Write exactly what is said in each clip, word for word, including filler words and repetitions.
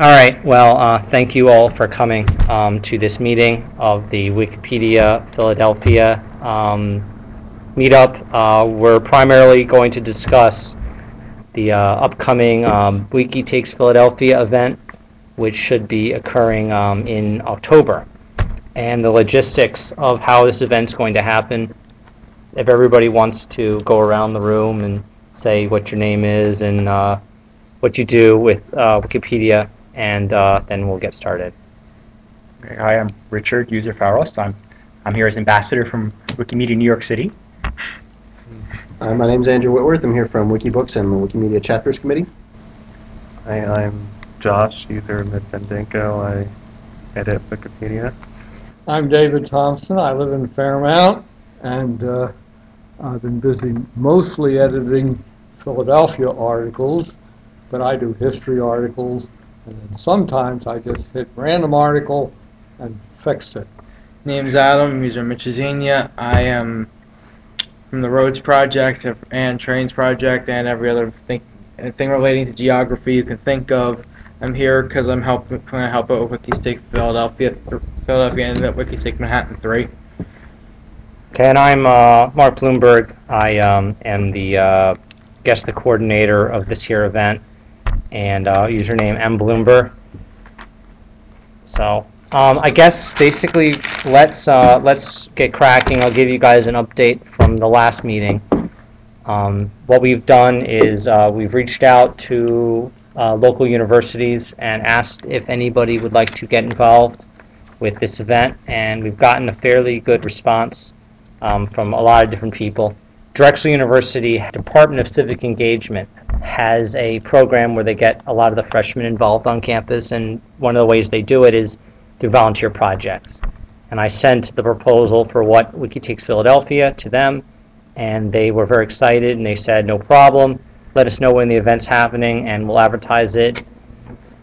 All right, well, uh, thank you all for coming um, to this meeting of the Wikipedia Philadelphia um, meetup. Uh, we're primarily going to discuss the uh, upcoming um, Wiki Takes Philadelphia event, which should be occurring um, in October, and the logistics of how this event's going to happen. If everybody wants to go around the room and say what your name is and uh, what you do with uh, Wikipedia, and uh, then we'll get started. Hi, I'm Richard, user Faros. I'm, I'm here as ambassador from Wikimedia New York City. Hi, my name's Andrew Whitworth. I'm here from Wikibooks and the Wikimedia Chapters Committee. Hi, I'm Josh, user Medvedenko. I edit Wikipedia. I'm David Thompson. I live in Fairmount, and uh, I've been busy mostly editing Philadelphia articles, but I do history articles, and then sometimes I just hit random article and fix it. Name's Adam, user Michizenia. I am from the Roads Project and Trains Project and every other thing, thing relating to geography you can think of. I'm here because I'm helping to help out with Wiki Takes Philadelphia, Philadelphia and at Wiki Takes Manhattan three. Okay, and I'm uh, Mark Bloomberg. I um, am the uh, guest the coordinator of this here event, and uh, username M Bloomberg. So um, I guess basically let's uh, let's get cracking. I'll give you guys an update from the last meeting. Um, what we've done is uh, we've reached out to Uh, local universities and asked if anybody would like to get involved with this event, and we've gotten a fairly good response um, from a lot of different people. Drexel University Department of Civic Engagement has a program where they get a lot of the freshmen involved on campus, and one of the ways they do it is through volunteer projects. And I sent the proposal for what Wiki Takes Philadelphia to them, and they were very excited, and they said no problem. Let us know when the event's happening and we'll advertise it.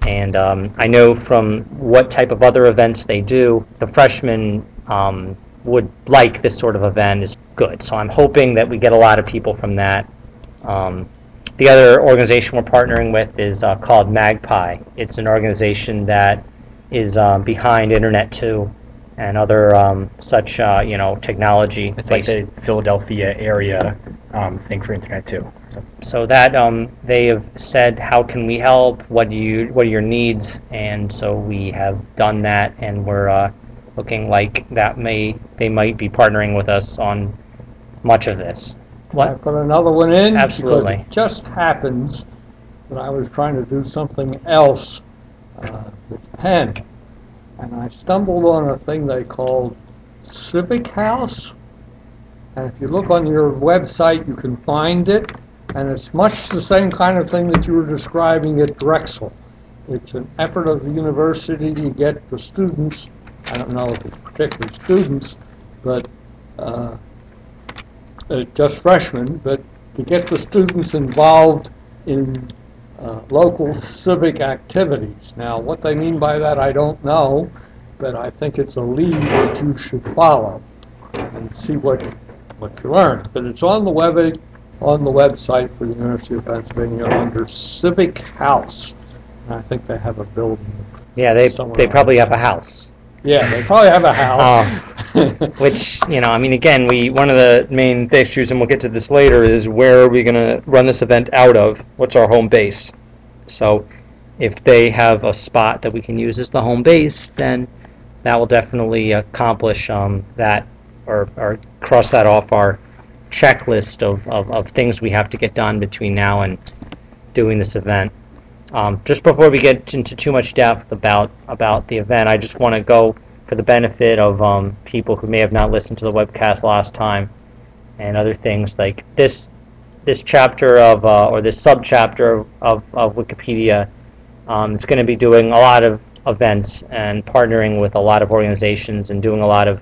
And um, I know from what type of other events they do, the freshmen um, would like this sort of event is good. So I'm hoping that we get a lot of people from that. Um, the other organization we're partnering with is uh, called MAGPI. It's an organization that is uh, behind Internet two and other um, such uh, you know, technology. It's like the Philadelphia area um, thing for Internet two. So that um, they have said, how can we help? What do you? What are your needs? And so we have done that, and we're uh, looking like that may they might be partnering with us on much of this. What? I've got another one in. Absolutely. Because it just happens that I was trying to do something else uh, with pen, and I stumbled on a thing they called Civic House. And if you look on your website, you can find it. And it's much the same kind of thing that you were describing at Drexel. It's an effort of the university to get the students, I don't know if it's particularly students, but uh, uh, just freshmen, but to get the students involved in uh, local civic activities. Now, what they mean by that, I don't know, but I think it's a lead that you should follow and see what, what you learn. But it's on the web. on the website for the University of Pennsylvania under Civic House. And I think they have a building. Yeah, they they probably have a house. Yeah, they probably have a house. Um, which, you know, I mean, again, we one of the main issues, and we'll get to this later, is where are we going to run this event out of? What's our home base? So if they have a spot that we can use as the home base, then that will definitely accomplish um, that or, or cross that off our checklist of, of, of things we have to get done between now and doing this event. Um, just before we get into too much depth about about the event, I just want to go for the benefit of um, people who may have not listened to the webcast last time and other things like this. This chapter of uh, or this subchapter of of Wikipedia um, is going to be doing a lot of events and partnering with a lot of organizations and doing a lot of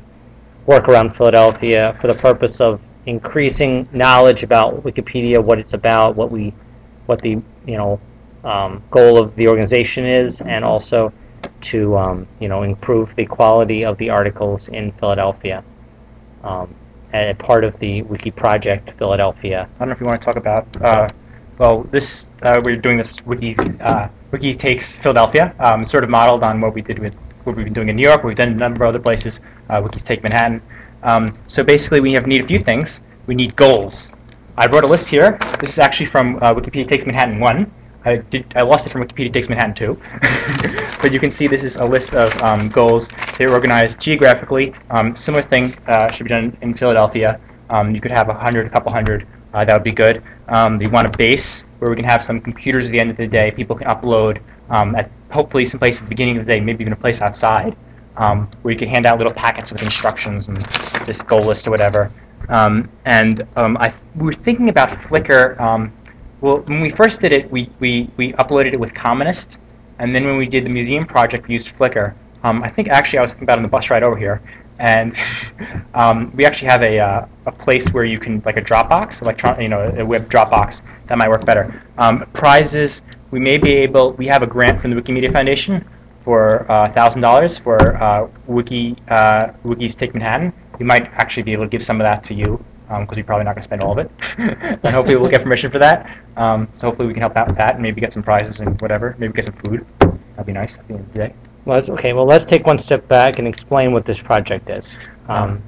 work around Philadelphia for the purpose of increasing knowledge about Wikipedia, what it's about, what we, what the you know, um, goal of the organization is, and also to um, you know, improve the quality of the articles in Philadelphia, um, as part of the WikiProject Philadelphia. I don't know if you want to talk about. Uh, well, this uh, we're doing this Wiki uh, Wiki Takes Philadelphia, um, sort of modeled on what we did with what we've been doing in New York. We've done a number of other places. Uh, Wiki Take Manhattan. Um, so basically, we have need a few things. We need goals. I wrote a list here. This is actually from uh, Wikipedia Takes Manhattan one. I did. I lost it from Wikipedia Takes Manhattan two. But you can see this is a list of um, goals. They're organized geographically. Um, similar thing uh, should be done in Philadelphia. Um, you could have a hundred, a couple hundred. Uh, that would be good. Um, we want a base where we can have some computers at the end of the day. People can upload um, at hopefully someplace at the beginning of the day, maybe even a place outside, um, where you can hand out little packets with instructions and this goal list or whatever. Um, and um, I, we were thinking about Flickr. Um, well, when we first did it, we, we, we uploaded it with Commonist. And then when we did the museum project, we used Flickr. Um, I think actually I was thinking about it on the bus ride over here. And um, we actually have a, uh, a place where you can, like a Dropbox, electron, you know, a web Dropbox. That might work better. Um, prizes, we may be able, we have a grant from the Wikimedia Foundation for uh, one thousand dollars for uh, Wiki, uh, Wikis Take Manhattan. We might actually be able to give some of that to you, because um, we're probably not going to spend all of it. And hopefully we'll get permission for that. Um, so hopefully we can help out with that and maybe get some prizes and whatever. Maybe get some food. That'd be nice at the end of the day. Well, that's okay. Well, let's take one step back and explain what this project is. Um,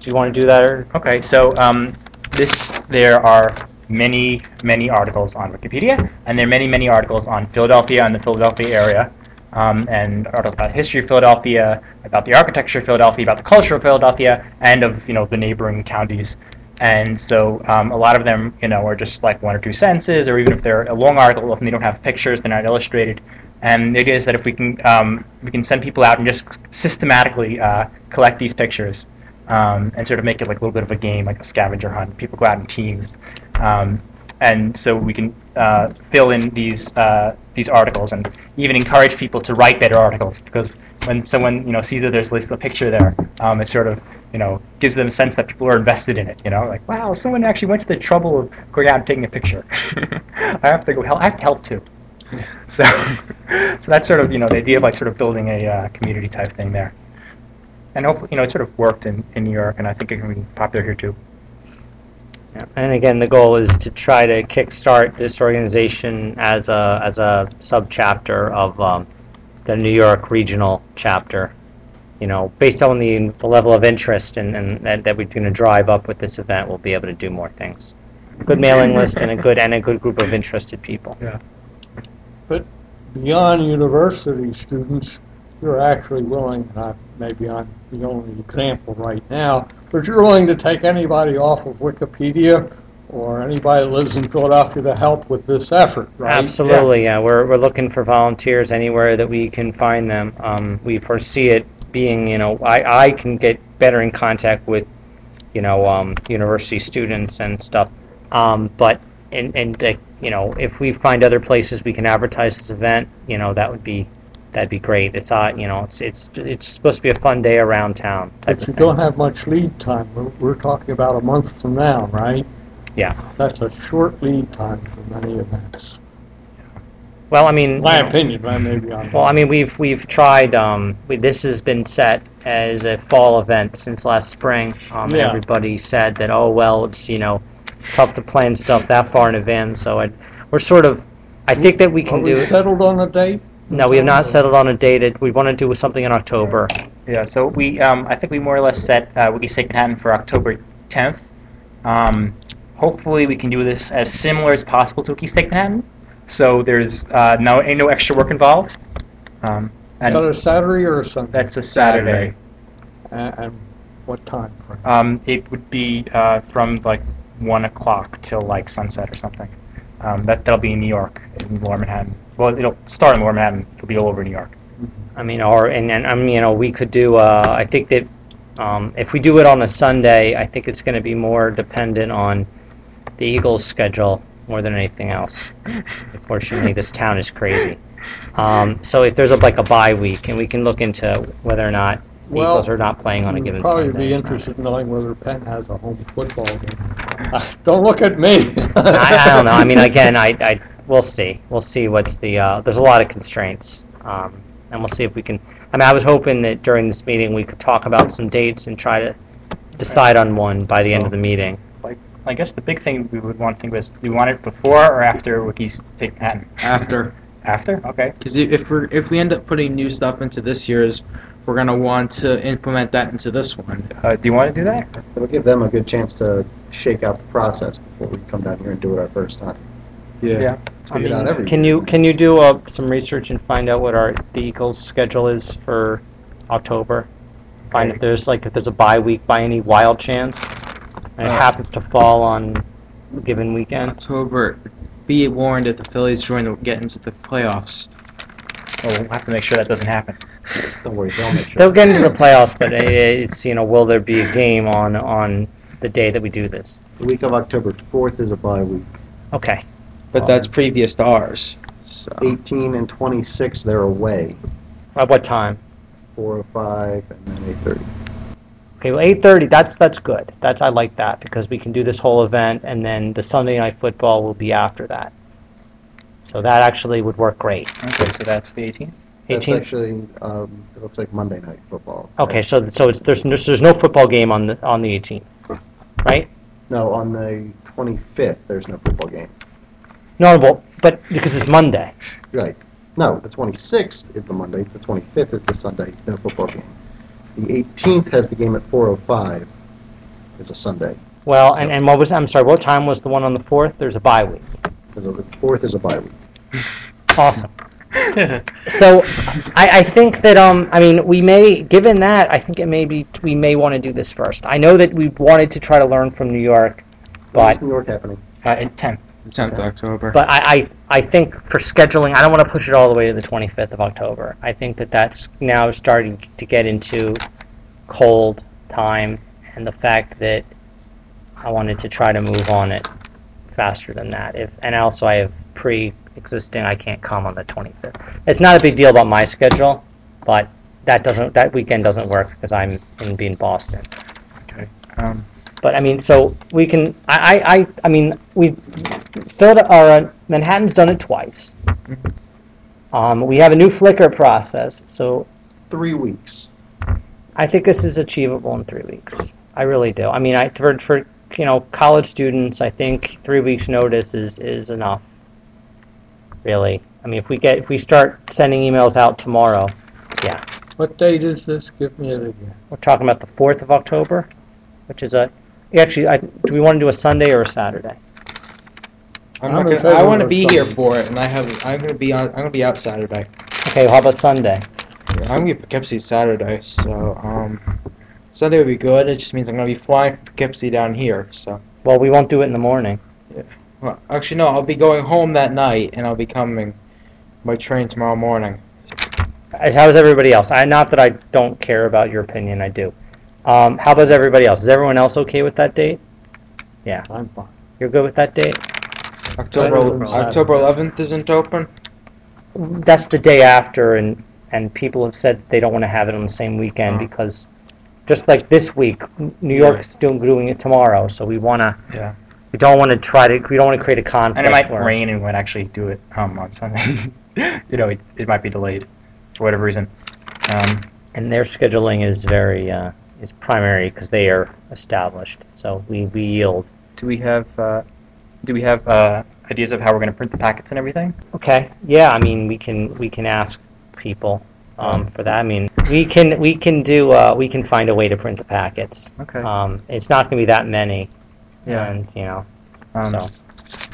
do you want to do that? Or? Okay. So um, this, there are many, many articles on Wikipedia, and there are many, many articles on Philadelphia and the Philadelphia area, um, and articles about the history of Philadelphia, about the architecture of Philadelphia, about the culture of Philadelphia, and of you know the neighboring counties. And so um, a lot of them, you know, are just like one or two sentences, or even if they're a long article, often they don't have pictures, they're not illustrated. And the idea is that if we can um, we can send people out and just systematically uh, collect these pictures um, and sort of make it like a little bit of a game, like a scavenger hunt. People go out in teams, um, and so we can uh, fill in these uh, these articles and even encourage people to write better articles, because when someone you know sees that there's at least a picture there, um, it sort of you know gives them a sense that people are invested in it. You know, like wow, someone actually went to the trouble of going out and taking a picture. I have to go help. I have to help too. So, so that's sort of you know the idea of like sort of building a uh, community type thing there, and hopefully you know it sort of worked in, in New York, and I think it can be popular here too. Yeah. And again, the goal is to try to kickstart this organization as a as a subchapter of um, the New York regional chapter, you know, based on the, the level of interest and, and that, that we're going to drive up with this event, we'll be able to do more things. Good mailing list and a good and a good group of interested people. Yeah. But beyond university students, you're actually willing, and I, maybe I'm the only example right now, but you're willing to take anybody off of Wikipedia or anybody that lives in Philadelphia to help with this effort, right? Absolutely, yeah. yeah. We're, we're looking for volunteers anywhere that we can find them. Um, we foresee it being, you know, I, I can get better in contact with, you know, um, university students and stuff, um, but And, and uh, you know, if we find other places we can advertise this event, you know, that would be that'd be great. It's uh, you know, it's it's it's supposed to be a fun day around town. But you don't have much lead time. We're, we're talking about a month from now, right? Yeah. That's a short lead time for many events. Well, I mean, my opinion, know, I may be on. Well, I mean, we've we've tried. Um, we, this has been set as a fall event since last spring. Um, yeah. Everybody said that. Oh well, it's you know. tough to plan stuff that far in advance, so I'd, we're sort of, I think that we can do it. Are we settled on a date? No, we have not settled on a date. We want to do something in October. Yeah, so we, um, I think we more or less set uh, Wiki Take Manhattan for October tenth. Um, hopefully we can do this as similar as possible to Wiki Take Manhattan, so there's uh, no, ain't no extra work involved. Um, and is that a Saturday or a Sunday? That's a Saturday. Saturday. Uh, and what time frame? Um, it would be uh, from like one o'clock till like sunset or something. Um, that that'll be in New York, in Lower Manhattan. Well, it'll start in Lower Manhattan. It'll be all over New York. I mean, or and, and I mean, you know, we could do. Uh, I think that um, if we do it on a Sunday, I think it's going to be more dependent on the Eagles' schedule more than anything else. Unfortunately, this town is crazy. Um, so if there's a, like a bye week, and we can look into whether or not. Well, Eagles are not playing on a given Sunday. I'd probably be interested in knowing whether Penn has a home football game. Uh, don't look at me. I, I don't know. I mean, again, I, I, we'll see. We'll see what's the. Uh, there's a lot of constraints, um, and we'll see if we can. I mean, I was hoping that during this meeting we could talk about some dates and try to decide on one by the so, end of the meeting. Like, I guess the big thing we would want to think was: do we want it before or after Wikis Take Manhattan? After. After? Okay. Because if we if we end up putting new stuff into this year's, we're going to want to implement that into this one. Uh, do you want to do that? It'll give them a good chance to shake out the process before we come down here and do it our first time. Yeah. yeah. I mean, out every can year. you can you do uh, some research and find out what our the Eagles schedule is for October? Find okay. if there's like if there's a bye week by any wild chance, and uh, it happens to fall on a given weekend. October. Be warned if the Phillies join to get into the playoffs. Oh, we'll have to make sure that doesn't happen. Don't worry, they'll make sure. They'll get into the playoffs, but it's, you know, will there be a game on on the day that we do this? The week of October fourth is a bye week. Okay. But um, that's previous to ours. So. eighteen and twenty-six, they're away. At what time? four oh five and then eight thirty. Okay, well, eight thirty, that's that's good. That's I like that because we can do this whole event, and then the Sunday night football will be after that. So that actually would work great. Okay, so that's the eighteenth? That's eighteenth? Actually, um, it looks like Monday night football. Right? Okay, so so it's there's, there's no football game on the on the eighteenth, right? No, on the twenty-fifth there's no football game. No, well, but because it's Monday. Right. No, the twenty-sixth is the Monday. The twenty-fifth is the Sunday. No football game. The eighteenth has the game at four oh five. It's a Sunday. Well, and, and what was, I'm sorry, what time was the one on the fourth? There's a bye week. The fourth is a bye week. Awesome. So I, I think that, um, I mean, we may, given that, I think it may be, we may want to do this first. I know that we wanted to try to learn from New York, but... When is New York happening? Uh, tenth. tenth of October. But I, I, I think for scheduling, I don't want to push it all the way to the twenty-fifth of October. I think that that's now starting to get into cold time, and the fact that I wanted to try to move on it faster than that. If and also I have pre-existing, I can't come on the twenty-fifth. It's not a big deal about my schedule, but that doesn't that weekend doesn't work because I'm in being Boston. Okay. Um. But I mean, so we can. I, I, I mean, we. Uh, Manhattan's done it twice. Um, we have a new Flickr process, so three weeks. I think this is achievable in three weeks. I really do. I mean, I for, for you know college students, I think three weeks notice is is enough. Really, I mean, if we get if we start sending emails out tomorrow, yeah. What date is this? Give me it again. We're talking about the fourth of October, which is a. Actually, I, do we want to do a Sunday or a Saturday? I'm not gonna, I want to be Sunday. Here for it, and I have. I'm gonna be on. I'm gonna be out Saturday. Okay, well, how about Sunday? Yeah, I'm gonna be at Poughkeepsie Saturday, so um, Sunday would be good. It just means I'm gonna be flying from Poughkeepsie down here. So. Well, we won't do it in the morning. Yeah. Well, actually, no. I'll be going home that night, and I'll be coming by train tomorrow morning. As how is everybody else? I not that I don't care about your opinion. I do. Um, how about everybody else? Is everyone else okay with that date? Yeah. I'm fine. You're good with that date? October October eleventh isn't open? That's the day after, and, and people have said they don't want to have it on the same weekend uh-huh. because just like this week, New York's yeah. doing, doing it tomorrow, so we want to... Yeah. We don't want to try to... We don't want to create a conflict. And it might rain and we won't actually do it um, on Sunday. You know, it, it might be delayed for whatever reason. Um, and their scheduling is very... Uh, is primary because they are established, so we, we yield. Do we have uh, do we have uh, ideas of how we're going to print the packets and everything? Okay, yeah, I mean we can we can ask people um, for that. I mean we can we can do uh, we can find a way to print the packets. Okay. Um, it's not going to be that many. Yeah. And you know. Um, so. Is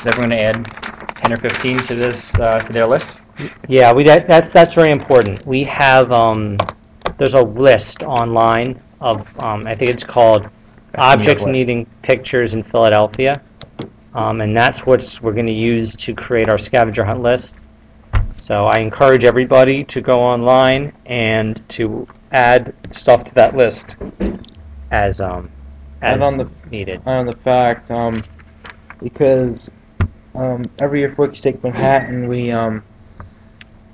everyone going to add ten or fifteen to this uh, to their list? Yeah, we that, that's that's very important. We have um, there's a list online. Of, um, I think it's called Objects Needing Pictures in Philadelphia, um, and that's what we're going to use to create our scavenger hunt list. So I encourage everybody to go online and to add stuff to that list as um, as on the, needed. On the fact, um, because um, every year for Wiki Takes Manhattan, we um,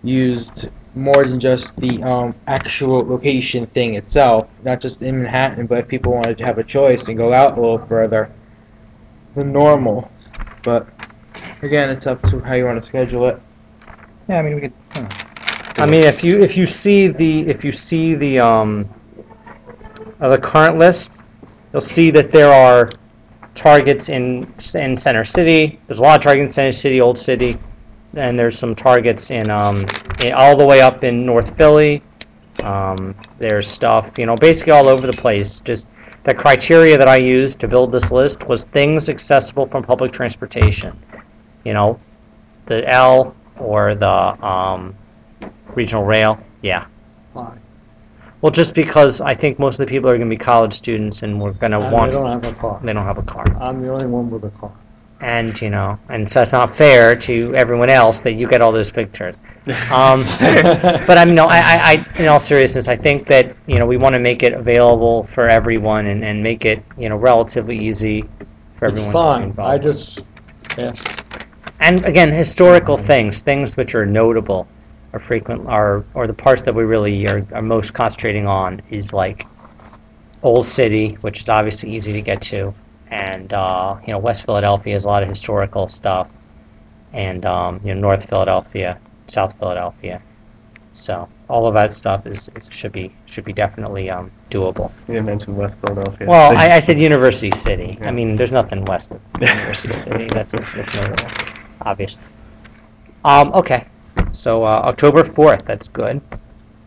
used. More than just the um, actual location thing itself, not just in Manhattan, but if people wanted to have a choice and go out a little further than normal. But again, it's up to how you want to schedule it. Yeah, I mean we could. You know, I mean, if you if you see the if you see the um uh, the current list, you'll see that there are targets in in Center City. There's a lot of targets in Center City, Old City. and there's some targets in, um, in all the way up in North Philly. Um, there's stuff, you know, basically all over the place. Just the criteria that I used to build this list was things accessible from public transportation. You know, the L or the um, regional rail. Yeah. Why? Well, just because I think most of the people are going to be college students, and we're going to want. They don't have a car. They don't have a car. I'm the only one with a car. And you know, and so it's not fair to everyone else that you get all those pictures. Um, but I'm no, I, I, in all seriousness, I think that you know we want to make it available for everyone, and, and make it you know relatively easy for it's everyone fine. to be involved. I just, yeah. And again, historical mm-hmm. things, things which are notable, are frequent, are or the parts that we really are, are most concentrating on is like Old City, which is obviously easy to get to. And uh, you know, West Philadelphia has a lot of historical stuff, and um, you know, North Philadelphia, South Philadelphia, so all of that stuff is, is should be should be definitely um, doable. You didn't mention West Philadelphia. Well, I, I said University City. Yeah. I mean, there's nothing west of University City. That's that's notable, obviously. Um, okay, so uh, October fourth. That's good.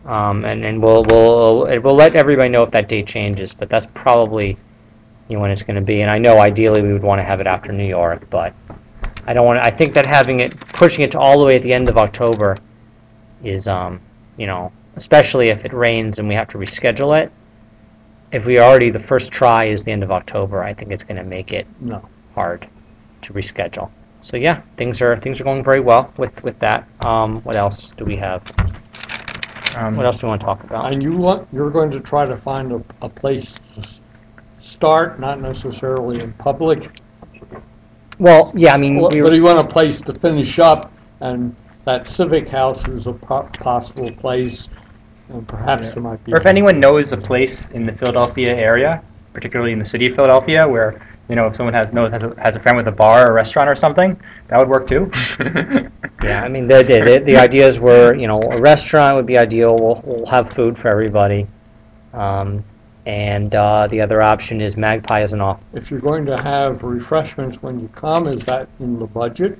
Um, and and we'll we'll we'll let everybody know if that date changes, but that's probably. When it's going to be, and I know ideally we would want to have it after New York, but I don't want to. I think that having it, pushing it to all the way at the end of October, is, um, you know, especially if it rains and we have to reschedule it. If we already the first try is the end of October, I think it's going to make it no. hard to reschedule. So yeah, things are things are going very well with with that. Um, what else do we have? Um, what else do we want to talk about? And you want you're going to try to find a, a place. Start, not necessarily in public. Well, yeah, I mean, well, but you want a place to finish up, and that Civic House is a po possible place, and perhaps yeah. there might be. Or if anyone knows a place in the Philadelphia area, particularly in the city of Philadelphia, where you know if someone has knows has a, has a friend with a bar or a restaurant or something, that would work too. Yeah, I mean, the the the ideas were you know a restaurant would be ideal. We'll, we'll have food for everybody. Um, And uh, the other option is MAGPI as an office. If you're going to have refreshments when you come, is that in the budget?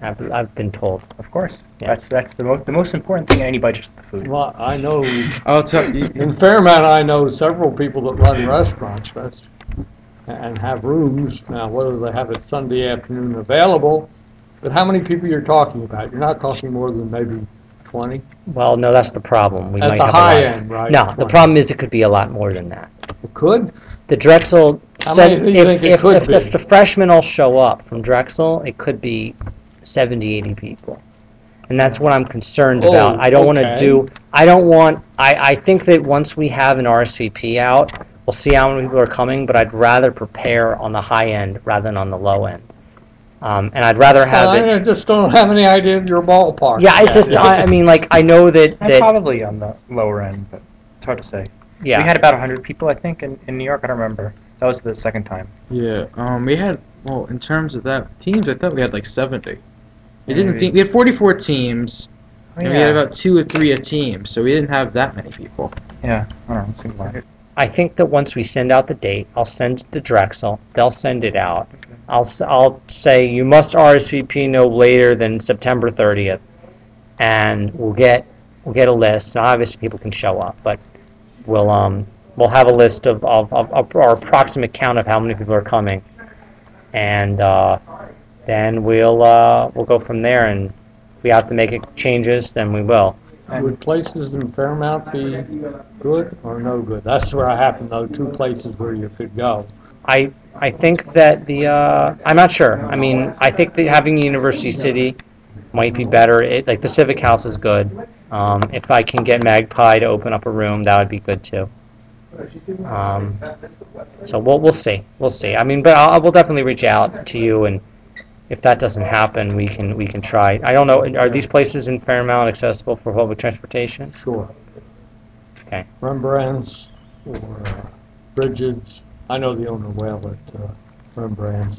I've, I've been told. Of course. Yeah. That's that's the most the most important thing in any budget is the food. Well, I know. I'll tell you. In Fairmount, I know several people that run restaurants that's, and have rooms. Now, whether they have it Sunday afternoon available, but how many people you're talking about? You're not talking more than maybe. twenty? Well, no, that's the problem. We At might the have high a lot. end, right? No, twenty. The problem is it could be a lot more than that. It could? The Drexel How said many if, think if, it could if, be? if the freshmen all show up from Drexel, it could be seventy, eighty people. And that's what I'm concerned oh, about. I don't okay. want to do, I don't want, I, I think that once we have an R S V P out, we'll see how many people are coming, but I'd rather prepare on the high end rather than on the low end. Um, and I'd rather have well, it. I just don't have any idea of your ballpark. Yeah, it's just, I, I mean, like, I know that, that... Probably on the lower end, but it's hard to say. Yeah. We had about one hundred people, I think, in, in New York. I don't remember. That was the second time. Yeah. Um, we had, well, in terms of that, teams, I thought we had, like, seventy. It yeah, didn't seem... We had forty-four teams, oh, and yeah. we had about two or three a team, so we didn't have that many people. Yeah. I don't know. It seemed like... I think that once we send out the date, I'll send it to Drexel. They'll send it out. Okay. I'll I'll say you must R S V P no later than September thirtieth, and we'll get we'll get a list. And obviously, people can show up, but we'll um we'll have a list of of, of, of our approximate count of how many people are coming, and uh, then we'll uh, we'll go from there. And if we have to make changes, then we will. Would places in Fairmount be good or no good? That's where I happen to know two places where you could go. I I think that the uh, I'm not sure. I mean, I think that having University City might be better. It, like the Civic House is good. Um, if I can get MAGPI to open up a room, that would be good too. Um, so we'll we'll see. We'll see. I mean, but I will definitely reach out to you and. If that doesn't happen, we can we can try. I don't know. Are these places in Fairmount accessible for public transportation? Sure. Okay. Rembrandt's or Bridget's. I know the owner well at uh, Rembrandt's.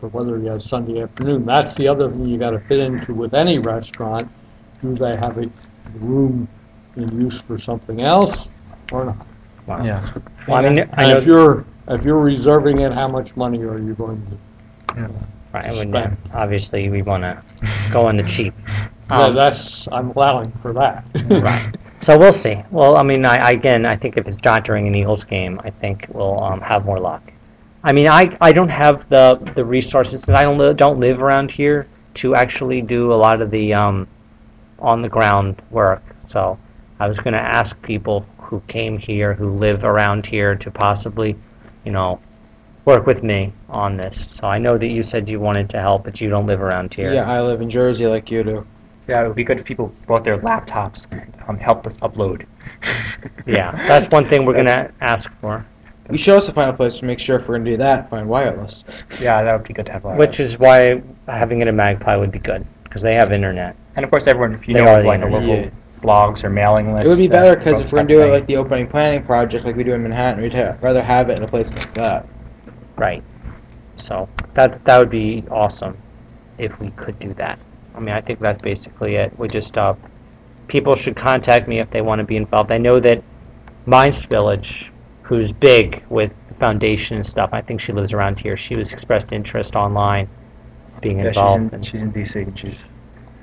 But whether he has Sunday afternoon, that's the other thing you got to fit into with any restaurant. Do they have a room in use for something else or not? Wow. Yeah. Well, I mean, I know if you're if you're reserving it, how much money are you going to? Yeah. Right, and when, obviously we want to go on the cheap. Um, no, that's, I'm allowing for that. Right. So we'll see. Well, I mean, I, again, I think if it's not during an Eagles game, I think we'll um, have more luck. I mean, I, I don't have the, the resources. I don't, li don't live around here to actually do a lot of the um, on-the-ground work. So I was going to ask people who came here, who live around here, to possibly, you know, work with me on this. So I know that you said you wanted to help, but you don't live around here. Yeah, I live in Jersey like you do. Yeah, it would be good if people brought their laptops and um, helped us upload. Yeah, that's one thing we're going to ask for. You should also find a place to make sure if we're going to do that, find wireless. Yeah, that would be good to have wireless. Which is why having it in MAGPI would be good, because they have internet. And of course everyone, if you they know, like the local yeah. blogs or mailing lists. It would be better, because if we're going to do it like the opening planning project, like we do in Manhattan, we'd ha rather have it in a place like that. Right. So that, that would be awesome if we could do that. I mean, I think that's basically it. We just, uh, people should contact me if they want to be involved. I know that Minds Village, who's big with the foundation and stuff, I think she lives around here. She was expressed interest online being yeah, involved. She's in, in D C and she's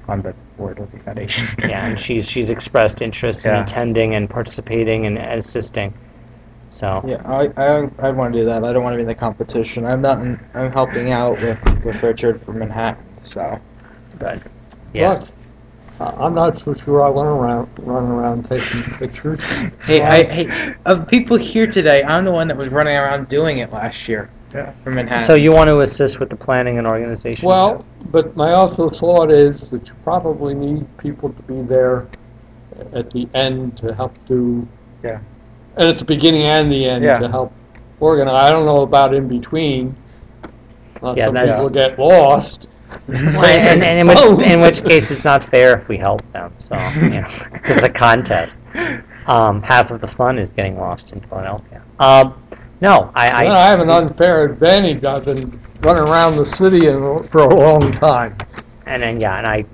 on the board of the foundation. Yeah, and she's, she's expressed interest yeah. in attending and participating and assisting. So. Yeah, I, I I want to do that. I don't want to be in the competition. I'm not. In, I'm helping out with, with Richard from Manhattan. So. But yeah. But, uh, I'm not so sure I want to run run around taking pictures. Hey, I, hey, of people here today, I'm the one that was running around doing it last year. Yeah. From Manhattan. So you want to assist with the planning and organization? Well, but my also thought is that you probably need people to be there at the end to help do. Yeah. And at the beginning and the end yeah. to help organize. I don't know about in between. Uh, yeah, some people get lost. Well, and, and, and in, which, oh. in which case it's not fair if we help them. So, you know, it's a contest. Um, half of the fun is getting lost in Philadelphia. Um, no, I, well, I... I have an unfair advantage. I've been running around the city in, for a long time. And then, yeah, and I...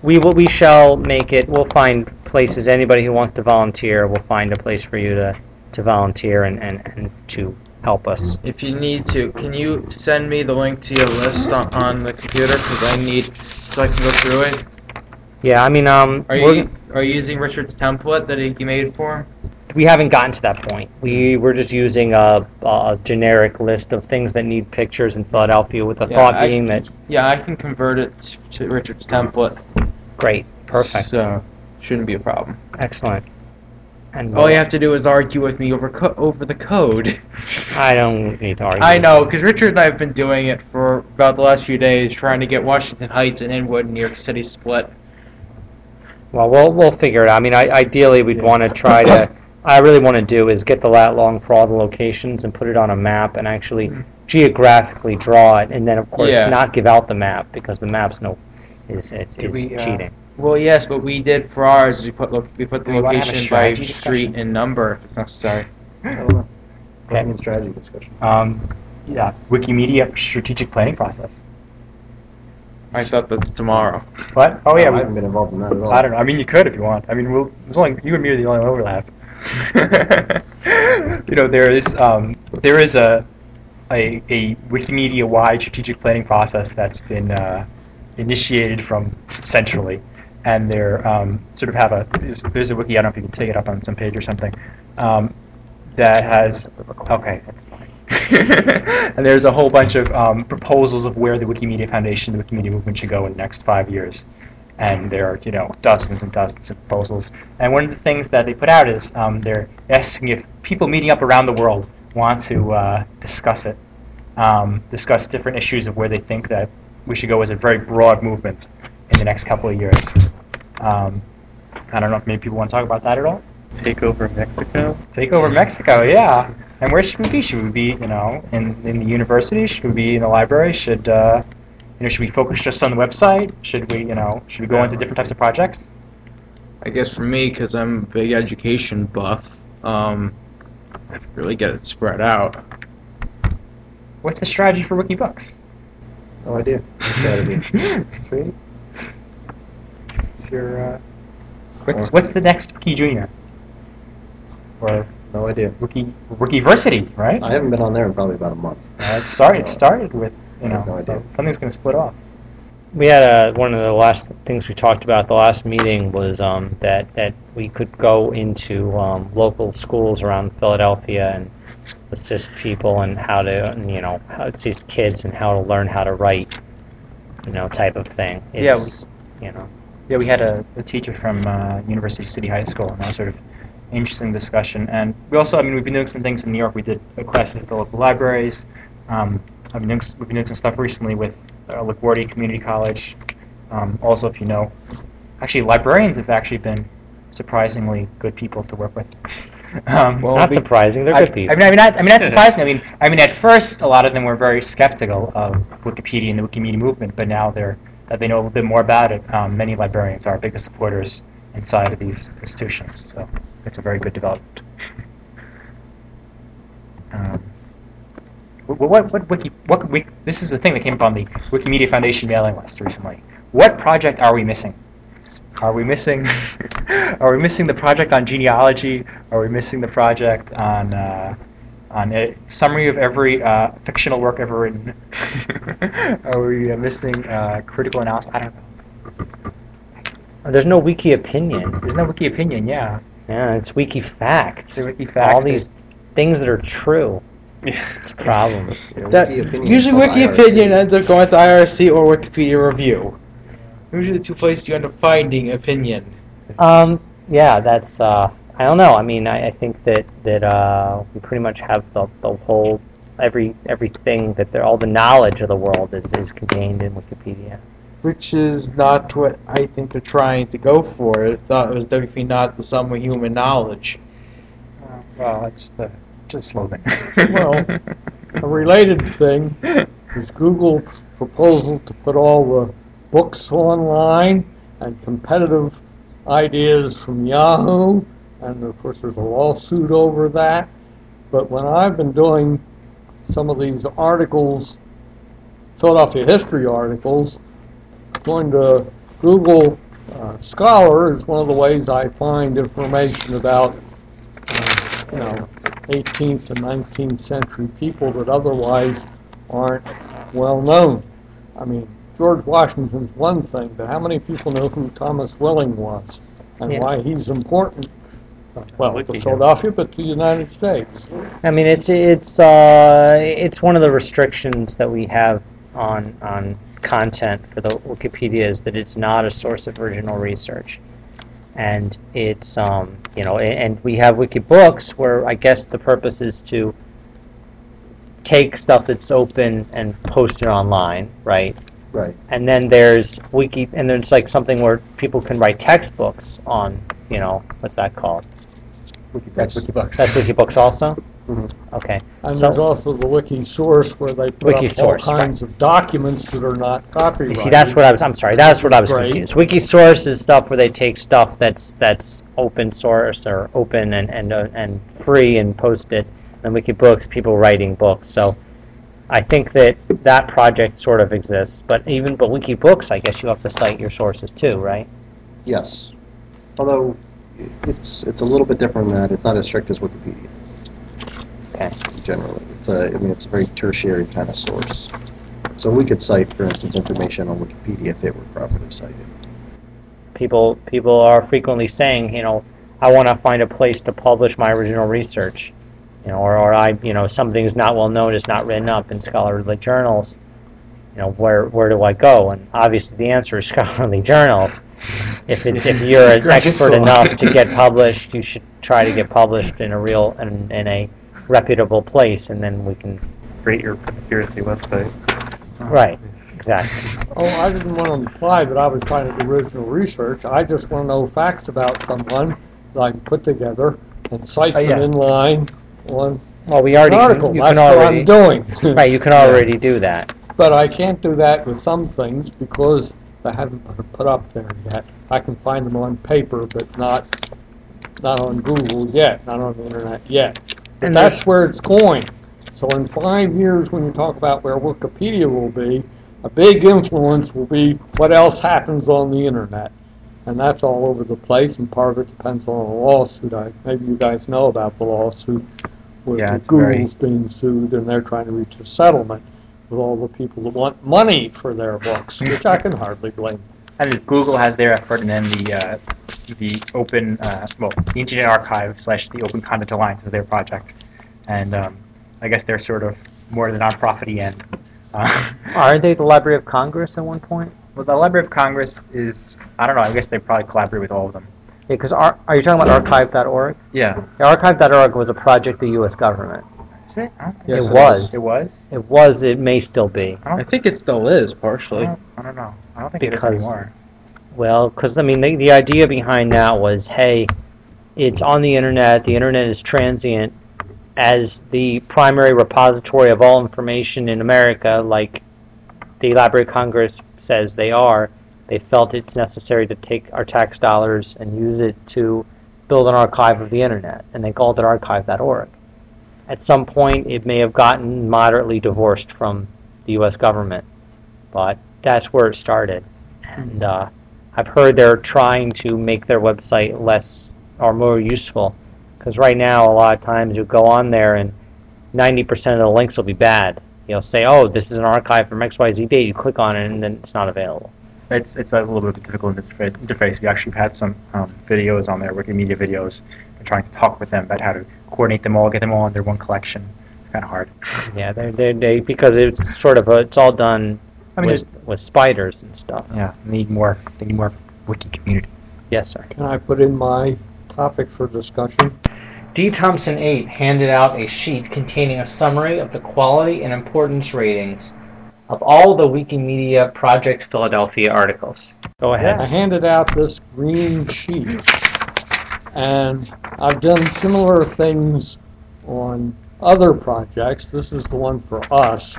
We, we shall make it, we'll find... places. Anybody who wants to volunteer, will find a place for you to, to volunteer and, and, and to help us. If you need to, can you send me the link to your list on, on the computer, because I need, so I can go through it? Yeah, I mean, um... Are you, are you using Richard's template that he made for him? We haven't gotten to that point. We were just using a, a generic list of things that need pictures in Philadelphia, with the yeah, thought I being can, that... Yeah, I can convert it to Richard's template. Great. Perfect. So... Shouldn't be a problem. Excellent. And all you have to do is argue with me over co over the code. I don't need to argue. I know, because Richard and I have been doing it for about the last few days, trying to get Washington Heights and Inwood and New York City split. Well, we'll we'll figure it out. I mean, I, ideally, we'd yeah. want to try to. I really want to do is get the lat long for all the locations and put it on a map and actually mm-hmm. geographically draw it, and then of course yeah. not give out the map, because the map's no is it's, it's we, uh, cheating. Well, yes, but we did for ours. We put look, we put the we location by discussion? street and number, if it's necessary. Okay. Planning and strategy discussion. Um, yeah, Wikimedia strategic planning process. I thought that's tomorrow. What? Oh yeah, no, we I haven't been involved in that at all. I don't know. I mean, you could if you want. I mean, we'll. There's only you and me are the only overlap. You know, there is um, there is a a, a Wikimedia-wide strategic planning process that's been uh, initiated from centrally. And they're um, sort of have a there's, there's a wiki. I don't know if you can take it up on some page or something. Um, that has okay, that's fine. And there's a whole bunch of um, proposals of where the Wikimedia Foundation, the Wikimedia movement should go in the next five years. And there are you know dozens and dozens of proposals. And one of the things that they put out is um, they're asking if people meeting up around the world want to uh, discuss it, um, discuss different issues of where they think that we should go as a very broad movement in the next couple of years. Um, I don't know if maybe people want to talk about that at all. Take over Mexico? Take over Mexico, yeah. And where should we be? Should we be, you know, in, in the university? Should we be in the library? Should, uh, you know, should we focus just on the website? Should we, you know, should we go into different types of projects? I guess for me, because I'm a big education buff, um, I really get it spread out. What's the strategy for Wikibooks? No idea. Strategy. See? Your, uh, what's, what's the next Wiki Junior? Or no idea. Wiki Wikiversity, right? I haven't been on there in probably about a month. Uh, it, started, it started with You know, no so something's going to split off. We had a, one of the last things we talked about at the last meeting was um, that that we could go into um, local schools around Philadelphia and assist people and how to, you know, how to assist kids and how to learn how to write, you know, type of thing. It's, yeah, we, you know. Yeah, we had a, a teacher from uh, University City High School, and that was sort of interesting discussion. And we also, I mean, we've been doing some things in New York. We did classes at the local libraries. Um, I've been doing, we've been doing some stuff recently with uh, LaGuardia Community College. Um, also, if you know, actually, librarians have actually been surprisingly good people to work with. Um, well, not we, surprising, they're I, good people. I mean, I mean, not, I mean, not surprising. I mean, I mean, at first, a lot of them were very skeptical of Wikipedia and the Wikimedia movement, but now they're that they know a little bit more about it. Um, many librarians are big supporters inside of these institutions, so it's a very good development. Um, What, what, what, wiki, what, wiki, this is the thing that came up on the Wikimedia Foundation mailing list recently. What project are we missing? Are we missing? Are we missing the project on genealogy? Are we missing the project on uh, on a summary of every uh, fictional work ever written? Are we uh, missing uh, critical analysis? I don't know. There's no wiki opinion. There's no wiki opinion. Yeah. Yeah, it's wiki facts. It's wiki facts. All these things that are true. Yeah, it's a problem. Yeah, that Wiki usually Wiki I R C. Opinion ends up going to I R C or Wikipedia Review. Usually the two places you end up finding opinion. Um, yeah, that's, uh, I don't know. I mean, I, I think that, that uh, we pretty much have the, the whole, every everything, that all the knowledge of the world is, is contained in Wikipedia. Which is not what I think they're trying to go for. I thought it was definitely not the sum of human knowledge. Uh, well, it's the... Just slogan. Well, a related thing is Google's proposal to put all the books online and competitive ideas from Yahoo, and of course there's a lawsuit over that. But when I've been doing some of these articles, Philadelphia history articles, going to Google uh, Scholar is one of the ways I find information about, uh, you know, eighteenth and nineteenth century people that otherwise aren't well known. I mean, George Washington's one thing, but how many people know who Thomas Welling was and yeah. why he's important? Well, to Philadelphia, but to the United States. I mean, it's it's uh, it's one of the restrictions that we have on on content for the Wikipedia is that it's not a source of original research. And it's, um, you know, and we have Wikibooks where I guess the purpose is to take stuff that's open and post it online, right? Right. And then there's Wiki, and there's like something where people can write textbooks on, you know, what's that called? Wikibooks. That's Wikibooks. That's Wikibooks also? Mm-hmm. Okay. And so, there's also the WikiSource where they put WikiSource, up all kinds right. of documents that are not copyrighted. You see, that's what I was. I'm sorry, that's what I was right. confused. WikiSource is stuff where they take stuff that's that's open source or open and and uh, and free and post it. And Wikibooks, people writing books. So, I think that that project sort of exists. But even but Wikibooks, I guess you have to cite your sources too, right? Yes. Although, it's it's a little bit different than that. It's not as strict as Wikipedia. Generally, it's a, I mean, it's a very tertiary kind of source. So we could cite, for instance, information on Wikipedia if it were properly cited. People, people are frequently saying, you know, I want to find a place to publish my original research, you know, or, or I, you know, something's not well known, it's not written up in scholarly journals. You know, where where do I go? And obviously, the answer is scholarly journals. If it's if you're an expert enough to get published, you should try to get published in a real in, in a reputable place, and then we can create your conspiracy website. Right, exactly. Oh, I didn't want to imply that I was trying to do original research. I just want to know facts about someone that I can put together and cite oh, yeah. them in line on well, we already an article. Can, you That's can already, what I'm doing. Right, you can already do that. But I can't do that with some things because I haven't put up there yet. I can find them on paper, but not not on Google yet, not on the Internet yet. And that's where it's going. So in five years, when you talk about where Wikipedia will be, a big influence will be what else happens on the Internet. And that's all over the place, and part of it depends on a lawsuit. I, maybe you guys know about the lawsuit where yeah, Google's very... being sued, and they're trying to reach a settlement. with all the people that want money for their books, which I can hardly blame. I mean, Google has their effort, and then the uh, the open uh, well, the Internet Archive slash the Open Content Alliance is their project, and um, I guess they're sort of more the nonprofit-y end. Uh, Are they the Library of Congress at one point? Well, the Library of Congress is, I don't know, I guess they probably collaborate with all of them. Yeah, because are, are you talking about archive dot org? Yeah. yeah archive dot org was a project of the U S government. Is it? I don't think yes, it, it was. was. It was? It was. It may still be. I, I think it still is, partially. I don't, I don't know. I don't think because, it is anymore. Well, because, I mean, the, the idea behind that was, hey, it's on the Internet. The Internet is transient. As the primary repository of all information in America, like the Library of Congress says they are, they felt it's necessary to take our tax dollars and use it to build an archive of the Internet, and they called it archive dot org. At some point, it may have gotten moderately divorced from the U S government, but that's where it started. And uh, I've heard they're trying to make their website less or more useful, because right now, a lot of times, you'll go on there, and ninety percent of the links will be bad. You'll say, oh, this is an archive from X Y Z date. You click on it, and then it's not available. It's it's a little bit of a difficult interface. We actually had some um, videos on there, Wikimedia videos. We're trying to talk with them about how to coordinate them all, get them all under one collection. It's kind of hard. Yeah, they're, they're, they because it's sort of a, it's all done I mean, with, with spiders and stuff. Yeah, they need more. They need more wiki community. Yes, sir. Can I put in my topic for discussion? D. Thompson eight handed out a sheet containing a summary of the quality and importance ratings of all the Wikimedia Project Philadelphia articles. Go ahead. Yeah, I handed out this green sheet, and I've done similar things on other projects. This is the one for us.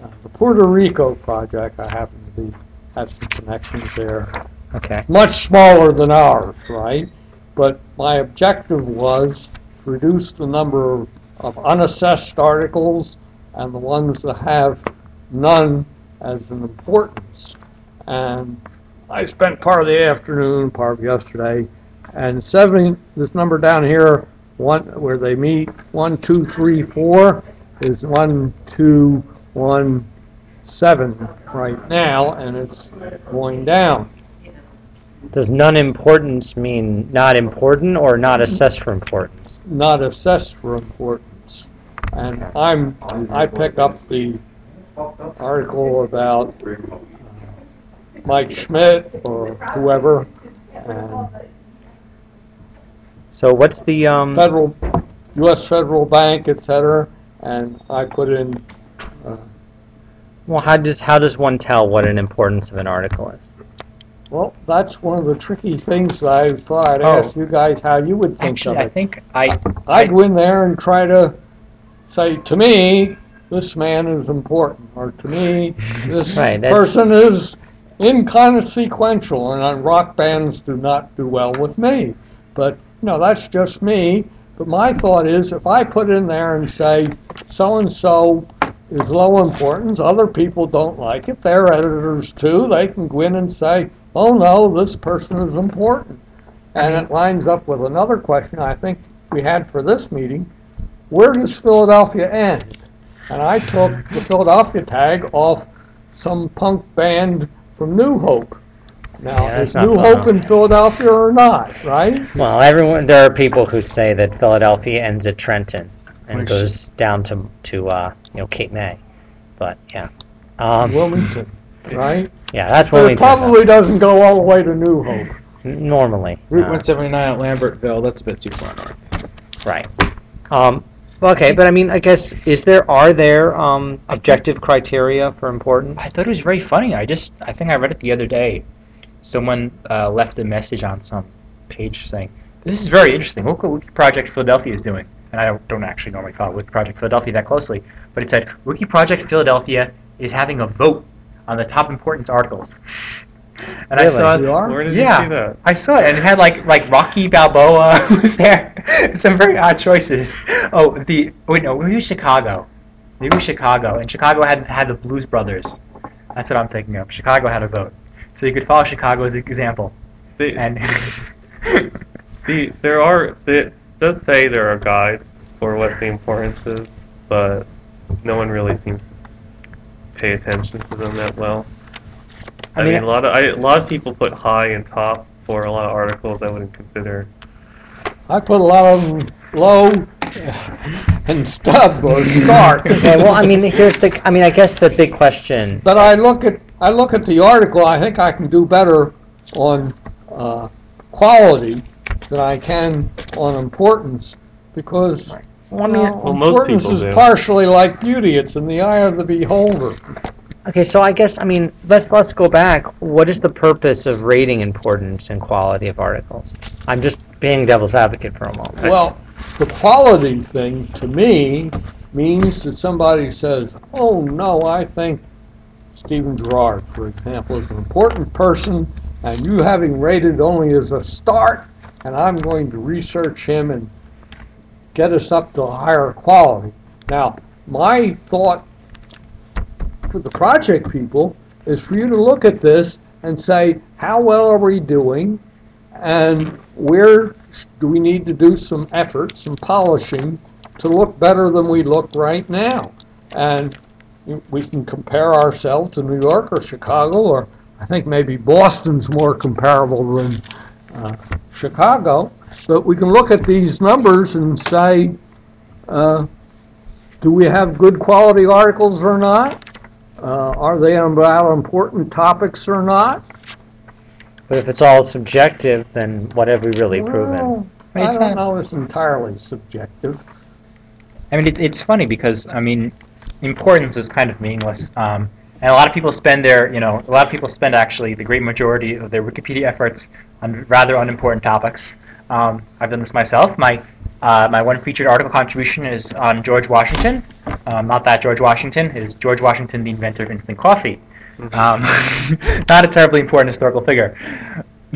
Uh, the Puerto Rico project, I happen to be, have some connections there. Okay. Much smaller than ours, right? But my objective was to reduce the number of, of unassessed articles and the ones that have none as an importance. And I spent part of the afternoon, part of yesterday, and seven, this number down here, one where they meet, one, two, three, four, is one, two, one, seven right now, and it's going down. Does non-importance mean not important or not assessed for importance? Not assessed for importance. And I'm, I pick up the article about Mike Schmidt or whoever. And so what's the um, federal, U S Federal Bank, et cetera. And I put in. Uh, well, how does how does one tell what an importance of an article is? Well, that's one of the tricky things that I thought I'd oh. ask you guys how you would think Actually, of it. I think I I'd go in there and try to say to me, this man is important, or to me, this right, person is inconsequential, and rock bands do not do well with me. But, you know, that's just me. But my thought is, if I put in there and say, so-and-so is low importance, other people don't like it, they're editors too, they can go in and say, oh no, this person is important. And it lines up with another question I think we had for this meeting. Where does Philadelphia end? And I took the Philadelphia tag off some punk band from New Hope. Now, yeah, is New Hope in Philadelphia or not, right? Well, everyone, there are people who say that Philadelphia ends at Trenton and Which, goes down to to uh, you know, Cape May, but yeah, um, Wilmington, right? Yeah, that's but Wilmington. It probably though. doesn't go all the way to New Hope. Normally, Route uh, one seventy-nine at Lambertville. That's a bit too far north. Right. Um, Okay, but I mean, I guess, is there, are there um, objective criteria for importance? I thought it was very funny. I just, I think I read it the other day. Someone uh, left a message on some page saying, this is very interesting. Look what WikiProject Philadelphia is doing. And I don't, don't actually normally follow WikiProject Philadelphia that closely, but it said, WikiProject Philadelphia is having a vote on the top importance articles. And really? I saw you are? Where did yeah, you see that? I saw it, and it had like like Rocky Balboa was there. Some very odd choices. Oh, the wait no, maybe Chicago, maybe Chicago, and Chicago had had the Blues Brothers. That's what I'm thinking of. Chicago had a vote, so you could follow Chicago's example. The, and the there are it does say there are guides for what the importance is, but no one really seems pay attention to them that well. I, I mean, a lot of I, a lot of people put high and top for a lot of articles I wouldn't consider. I put a lot of them low and stub or stark. Yeah, well, I mean, here's the. I mean, I guess the big question. But I look at I look at the article. I think I can do better on uh, quality than I can on importance, because right. well, well, importance is do. partially like beauty. It's in the eye of the beholder. Okay, so I guess I mean let's let's go back. What is the purpose of rating importance and quality of articles? I'm just being devil's advocate for a moment. Well, the quality thing to me means that somebody says, "Oh no, I think Stephen Gerard, for example, is an important person, and you having rated only as a start, and I'm going to research him and get us up to a higher quality." Now, my thought for the project people is for you to look at this and say, how well are we doing, and where do we need to do some effort, some polishing, to look better than we look right now? And we can compare ourselves to New York or Chicago, or I think maybe Boston's more comparable than uh, Chicago, but we can look at these numbers and say, uh, do we have good quality articles or not? Uh, are they about important topics or not? But if it's all subjective, then what have we really well, proven? I it's don't not, know. It's entirely subjective. I mean, it, it's funny because I mean, importance is kind of meaningless, um, and a lot of people spend their, you know, a lot of people spend actually the great majority of their Wikipedia efforts on rather unimportant topics. Um, I've done this myself. My Uh, my one featured article contribution is on George Washington. Um, not that George Washington. It is George Washington, the inventor of instant coffee. Mm-hmm. Um, not a terribly important historical figure.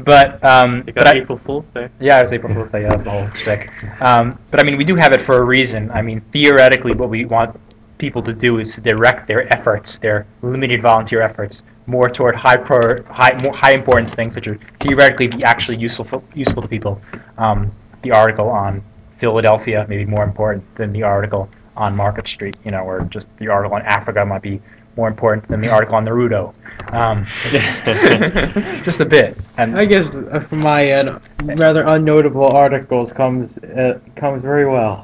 But, um, it got but April I, Fool's Day. Yeah, it was April Fool's Day. Yeah, that was the whole shtick. Um, but I mean, we do have it for a reason. I mean, theoretically, what we want people to do is to direct their efforts, their limited volunteer efforts, more toward high pro, high, more high importance things, which would theoretically be actually useful, for, useful to people. Um, the article on Philadelphia may be more important than the article on Market Street, you know, or just the article on Africa might be more important than the article on Naruto. Um, just a bit. And I guess from my end, rather unnotable articles comes uh, comes very well.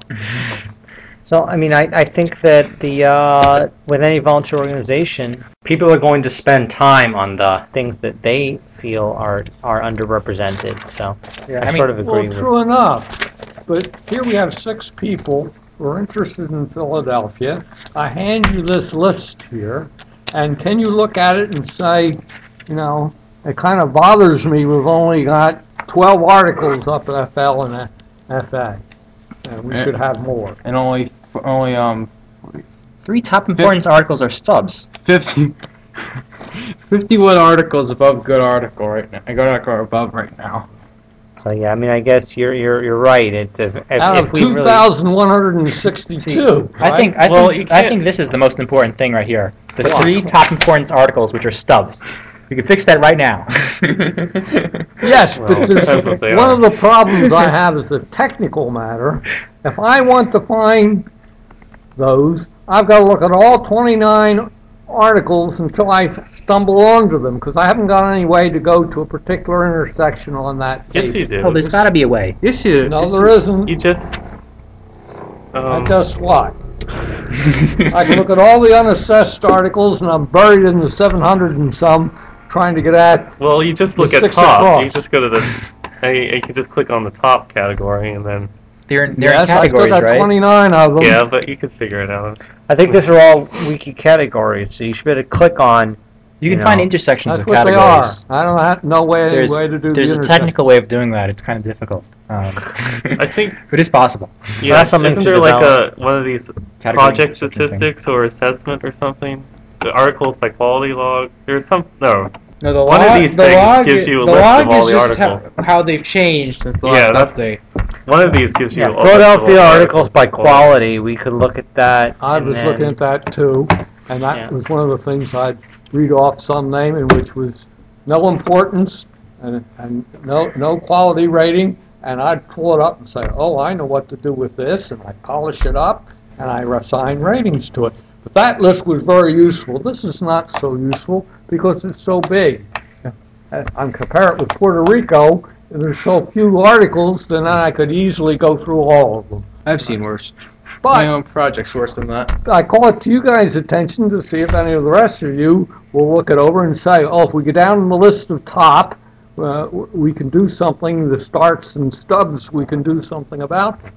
So, I mean, I, I think that the uh, with any volunteer organization, people are going to spend time on the things that they feel are are underrepresented. So, yeah, I, I mean, sort of agree. Well, true enough. But here we have six people who are interested in Philadelphia. I hand you this list here, and can you look at it and say, you know, it kind of bothers me we've only got twelve articles up at F L and F A, and we and should have more. And only, only um, three top importance articles are stubs. Fifty, fifty-one articles above good article right now. Good article are above right now. So yeah, I mean, I guess you're you're you're right. It, if, if, Out of if we two thousand one hundred sixty-two, really right? I think I well, think I think this is the most important thing right here. The what? three top importance articles, which are stubs. We can fix that right now. Yes, well, but this, one are. of the problems I have is the technical matter. If I want to find those, I've got to look at all twenty-nine articles until I stumble onto them, because I haven't got any way to go to a particular intersection on that. Yes, table. you do. Oh, there's got to be a way. Yes, you do. No, yes, there you isn't. You just. Um, I just what? I can look at all the unassessed articles, and I'm buried in the seven hundred and some, trying to get at. Well, you just look at top. Across. You just go to the. Hey, you can just click on the top category, and then. They're in, they're yes, in categories, I still got right? twenty-nine of them. Yeah, but you could figure it out. I think these are all wiki categories, so you should be able to click on. You, you can know, find intersections of categories. That's what they are. I don't have no way, there's, way to do. There's the a technical way of doing that. It's kind of difficult. Um, I think it is possible. Yeah, that's something. Isn't there like a one of these category project statistics thing. or assessment or something? The articles by quality log. There's some no. No, the log, one of these the things log, gives you a list of all the articles. How, how they've changed since the yeah, last update. One of these gives yeah, you. Philadelphia articles by quality. We could look at that. I was looking at that too, and that yeah. was one of the things I'd read off some name in which was no importance and and no no quality rating, and I'd pull it up and say, oh, I know what to do with this, and I polish it up and I assign ratings to it. That list was very useful. This is not so useful because it's so big. I compare it with Puerto Rico. There's so few articles that I could easily go through all of them. I've seen worse. But my own project's worse than that. I call it to you guys' attention to see if any of the rest of you will look it over and say, oh, if we go down the list of top, uh, we can do something, the starts and stubs, we can do something about them.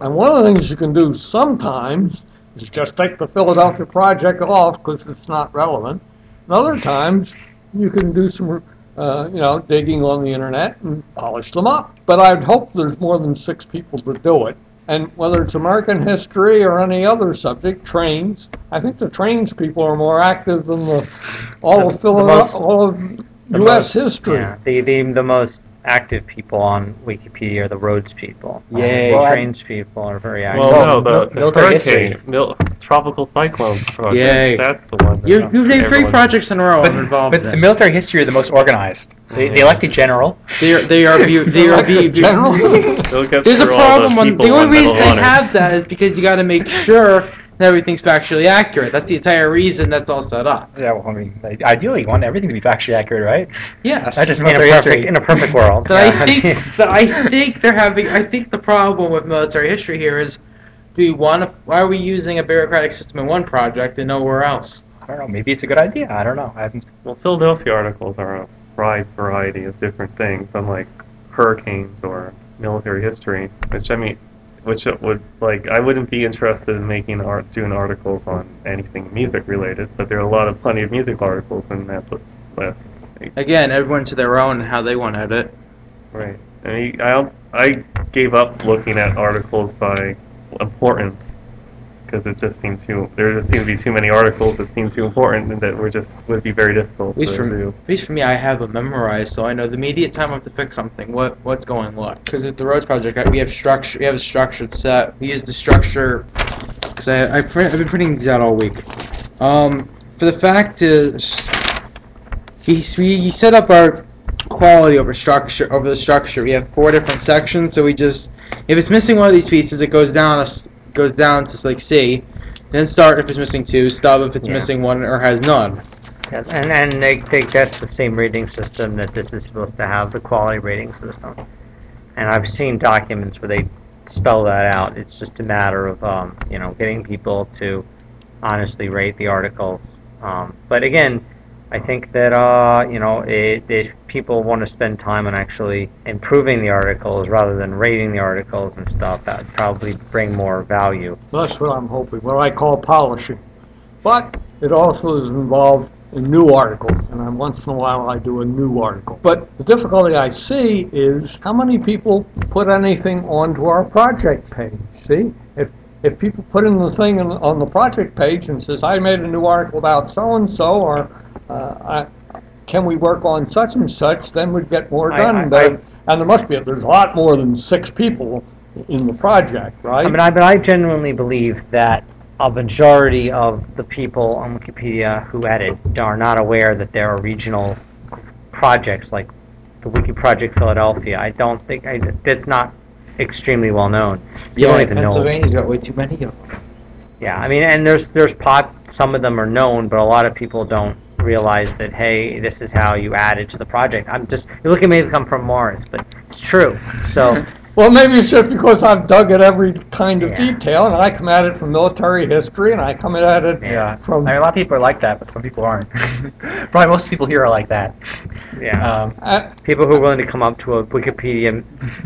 And one of the things you can do sometimes is just take the Philadelphia project off because it's not relevant. And other times, you can do some uh, you know, digging on the Internet and polish them up. But I'd hope there's more than six people to do it. And whether it's American history or any other subject, trains, I think the trains people are more active than the, all the, of Philadelphia, most, all of U S most, history. Yeah, the, the, the most active people on Wikipedia are the roads people. Yay, um, well, trains I, people are very active. Well, no, the, no, the hurricane, mil, tropical cyclone project, yay. That's the one. That you, you've named three projects in a row but, involved But in. The military history are the most organized. They, they elect a general. They are. They are. They are the general. There's a problem. On, the only reason they have that is because you got to make sure that everything's factually accurate. That's the entire reason that's all set up. Yeah. Well, I mean, ideally, you want everything to be factually accurate, right? Yes. That just in a perfect history. In a perfect world. But yeah. I think. But I think they're having. I think the problem with military history here is, do we want to? Why are we using a bureaucratic system in one project and nowhere else? I don't know. Maybe it's a good idea. I don't know. I haven't. Well, Philadelphia articles are. A wide variety of different things, unlike hurricanes or military history, which I mean, which it would like I wouldn't be interested in making art, doing articles on anything music related, but there are a lot of plenty of music articles in that list. Again, everyone to their own and how they want to edit. Right. I mean, I I gave up looking at articles by importance because it just seemed too. There just seemed to be too many articles that seemed too important, and that were just would be very difficult. At least for me, at least for me, I have them memorized, so I know the immediate time I have to fix something. What what's going on? Because at the Rhodes Project, we have structure. We have a structured set. We use the structure. Because I, I print, I've been printing these out all week. Um, for the fact is, he we set up our quality over structure over the structure. We have four different sections, so we just if it's missing one of these pieces, it goes down a. goes down to like C, then start if it's missing two, stub if it's yeah. missing one or has none. Yeah, and and they, they that's the same rating system that this is supposed to have, the quality rating system. And I've seen documents where they spell that out. It's just a matter of um, you know getting people to honestly rate the articles. Um, but again, I think that uh, you know it, it, people want to spend time on actually improving the articles rather than rating the articles and stuff. That would probably bring more value. That's what I'm hoping, what I call polishing. But it also is involved in new articles, and then once in a while I do a new article. But the difficulty I see is how many people put anything onto our project page, see? If If people put in the thing on the project page and says, I made a new article about so-and-so, or uh, I, can we work on such and such, then we'd get more done. I, I, but, I, and there must be, there's a lot more than six people in the project, right? I mean, I, but I genuinely believe that a majority of the people on Wikipedia who edit are not aware that there are regional projects like the WikiProject Philadelphia. I don't think, I, that's not... extremely well known. You yeah, don't even Pennsylvania's know. Pennsylvania's got way too many of them. Yeah, I mean, and there's there's pop. Some of them are known, but a lot of people don't realize that. Hey, this is how you add it to the project. I'm just you're looking at me come from Mars, but it's true. So. Well, maybe it's just because I've dug at every kind of yeah. detail, and I come at it from military history, and I come at it yeah. from... I mean, a lot of people are like that, but some people aren't. Probably most people here are like that. Yeah. Um, I, people who are willing to come up to a Wikipedia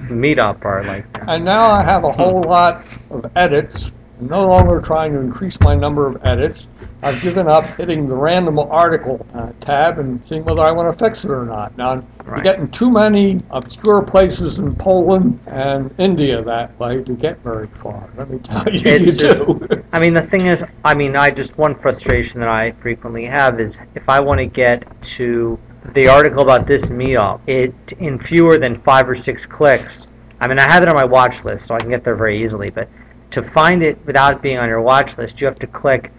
meetup are like that. And now I have a whole lot of edits. I'm no longer trying to increase my number of edits. I've given up hitting the random article uh, tab and seeing whether I want to fix it or not. Now, right. You're getting too many obscure places in Poland and India that way to get very far. Let me tell you, it's you just, do. I mean, the thing is, I mean, I just one frustration that I frequently have is if I want to get to the article about this meetup, it in fewer than five or six clicks. I mean, I have it on my watch list, so I can get there very easily, but to find it without it being on your watch list, you have to click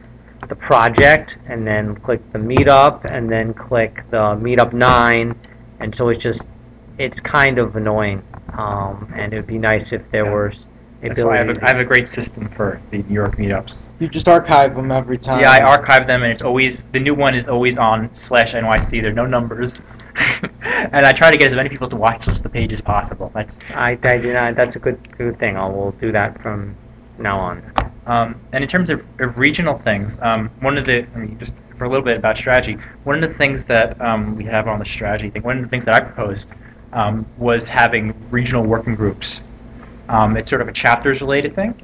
the project and then click the meetup and then click the meetup nine, and so it's just it's kind of annoying, um, and it would be nice if there was That's why I have, a, I have a great system for the New York meetups. You just archive them every time. Yeah, I archive them, and it's always the new one is always on slash N Y C. There are no numbers, and I try to get as many people to watch list the page as possible. That's I, I do not. That's a good good thing. I will do that from now on. Um, and in terms of, of regional things, um, one of the I mean, just for a little bit about strategy, one of the things that um, we have on the strategy thing, one of the things that I proposed um, was having regional working groups. Um, it's sort of a chapters-related thing.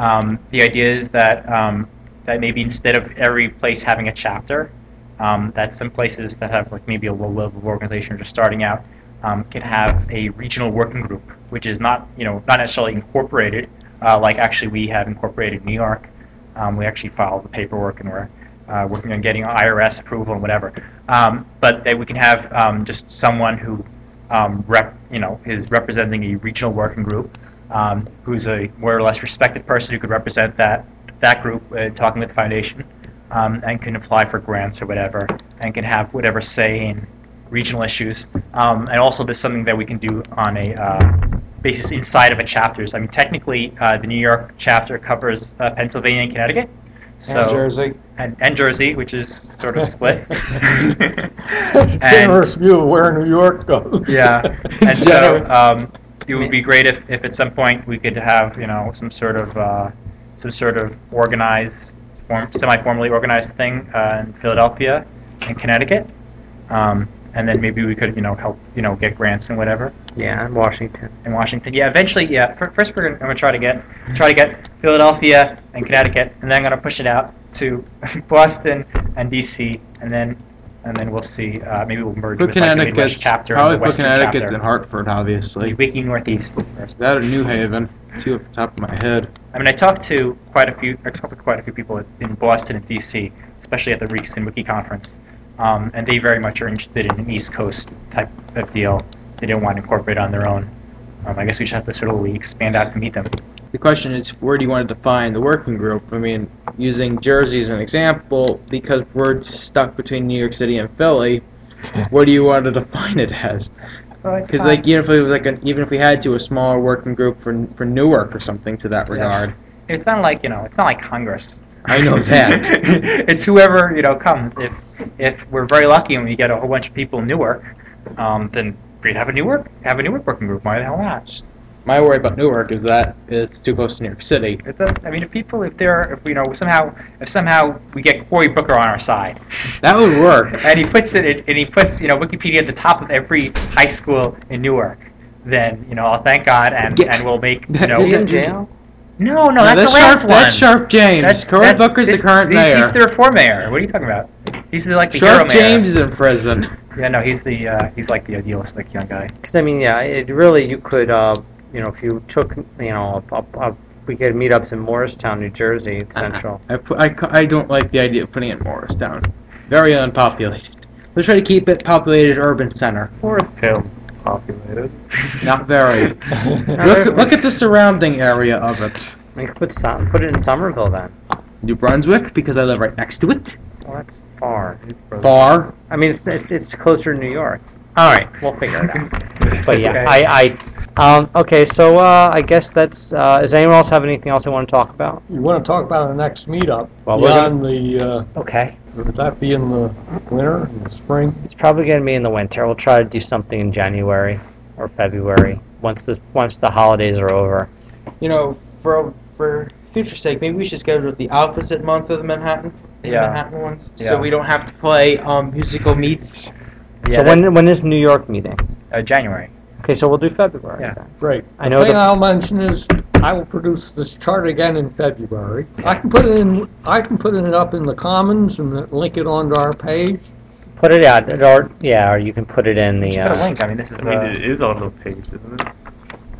Um, the idea is that um, that maybe instead of every place having a chapter, um, that some places that have like maybe a low level of organization or just starting out um, can have a regional working group, which is not you know not necessarily incorporated. Uh, like actually, we have incorporated New York. Um, we actually filed the paperwork, and we're uh, working on getting I R S approval and whatever. Um, but that we can have um, just someone who um, rep you know is representing a regional working group. Um, who's a more or less respected person who could represent that that group uh, talking with the foundation, um, and can apply for grants or whatever, and can have whatever say in regional issues. Um, and also, there's something that we can do on a uh, basis inside of a chapter. So, I mean, technically, uh, the New York chapter covers uh, Pennsylvania and Connecticut, so and Jersey, and, and Jersey, which is sort of split. Generous view of where New York goes. Yeah, and so. Um, It would be great if, if at some point we could have you know some sort of uh, some sort of organized, form, semi-formally organized thing uh, in Philadelphia and Connecticut, um, and then maybe we could you know help you know get grants and whatever. Yeah, in Washington. In Washington, yeah. Eventually, yeah. First, we're gonna, I'm gonna try to get try to get Philadelphia and Connecticut, and then I'm gonna push it out to Boston and D C, and then. And then we'll see. Uh, maybe we'll merge with like, the English chapter. Probably for Connecticut's in Hartford, obviously. Wiki Northeast. First. That or New Haven, two off the top of my head. I mean, I talked to quite a few. I talked to quite a few people in Boston and D C, especially at the recent Wiki conference, um, and they very much are interested in an East Coast type of deal. They didn't want to incorporate on their own. Um, I guess we just have to sort of expand out to meet them. The question is, where do you want to define the working group? I mean, using Jersey as an example, because we're stuck between New York City and Philly, what do you want to define it as? Because well, like, even if it was like an, even if we had to a smaller working group for for Newark or something to that regard, yes. It's not like you know, it's not like Congress. I know that. It's whoever you know comes. If if we're very lucky and we get a whole bunch of people in Newark, um, then we'd have a Newark have a Newark working group. Why the hell not? Just my worry about Newark is that it's too close to New York City. It does, I mean, if people, if they're, if you know, somehow, if somehow we get Cory Booker on our side, that would work. And he puts it, and he puts, you know, Wikipedia at the top of every high school in Newark. Then, you know, I'll thank God, and yeah. and we'll make. You know, is he in jail? No, no, no that's, that's the last Sharp, one. That's Sharp James. That's, Cory that's, Booker's this, the current he's, mayor. He's the reform mayor. What are you talking about? He's the, like the Sharp hero mayor. James is in prison. Yeah, no, he's the uh, he's like the idealistic young guy. Because I mean, yeah, it really you could. Uh, You know, if you took, you know, up, up, we could meetups in Morristown, New Jersey, Central. I, I, I don't like the idea of putting it in Morristown. Very unpopulated. Let's try to keep it populated urban center. Morristown's populated. Not very. look, look at the surrounding area of it. I could put, some, put it in Somerville, then. New Brunswick, because I live right next to it. Well, that's far. Far? I mean, it's, it's, it's closer to New York. All right, we'll figure it out. But yeah, okay. I... I Um, okay, so uh, I guess that's. Uh, does anyone else have anything else they want to talk about? You want to talk about the next meetup? Well, we're on the. Uh, okay. Would that be in the winter, in the spring? It's probably going to be in the winter. We'll try to do something in January or February once the once the holidays are over. You know, for for future's sake, maybe we should schedule the opposite month of the Manhattan, the yeah. Manhattan ones, yeah. so we don't have to play um, musical meets. Yeah, so when when is New York meeting? Uh, January. Okay, so we'll do February. Yeah, then. Right. I know the thing I'll mention is I will produce this chart again in February. I can put it in. I can put it up in the Commons and link it onto our page. Put it out, or yeah, or you can put it in the. Uh, link. I mean, this is. I mean, uh, it is on the page, isn't it?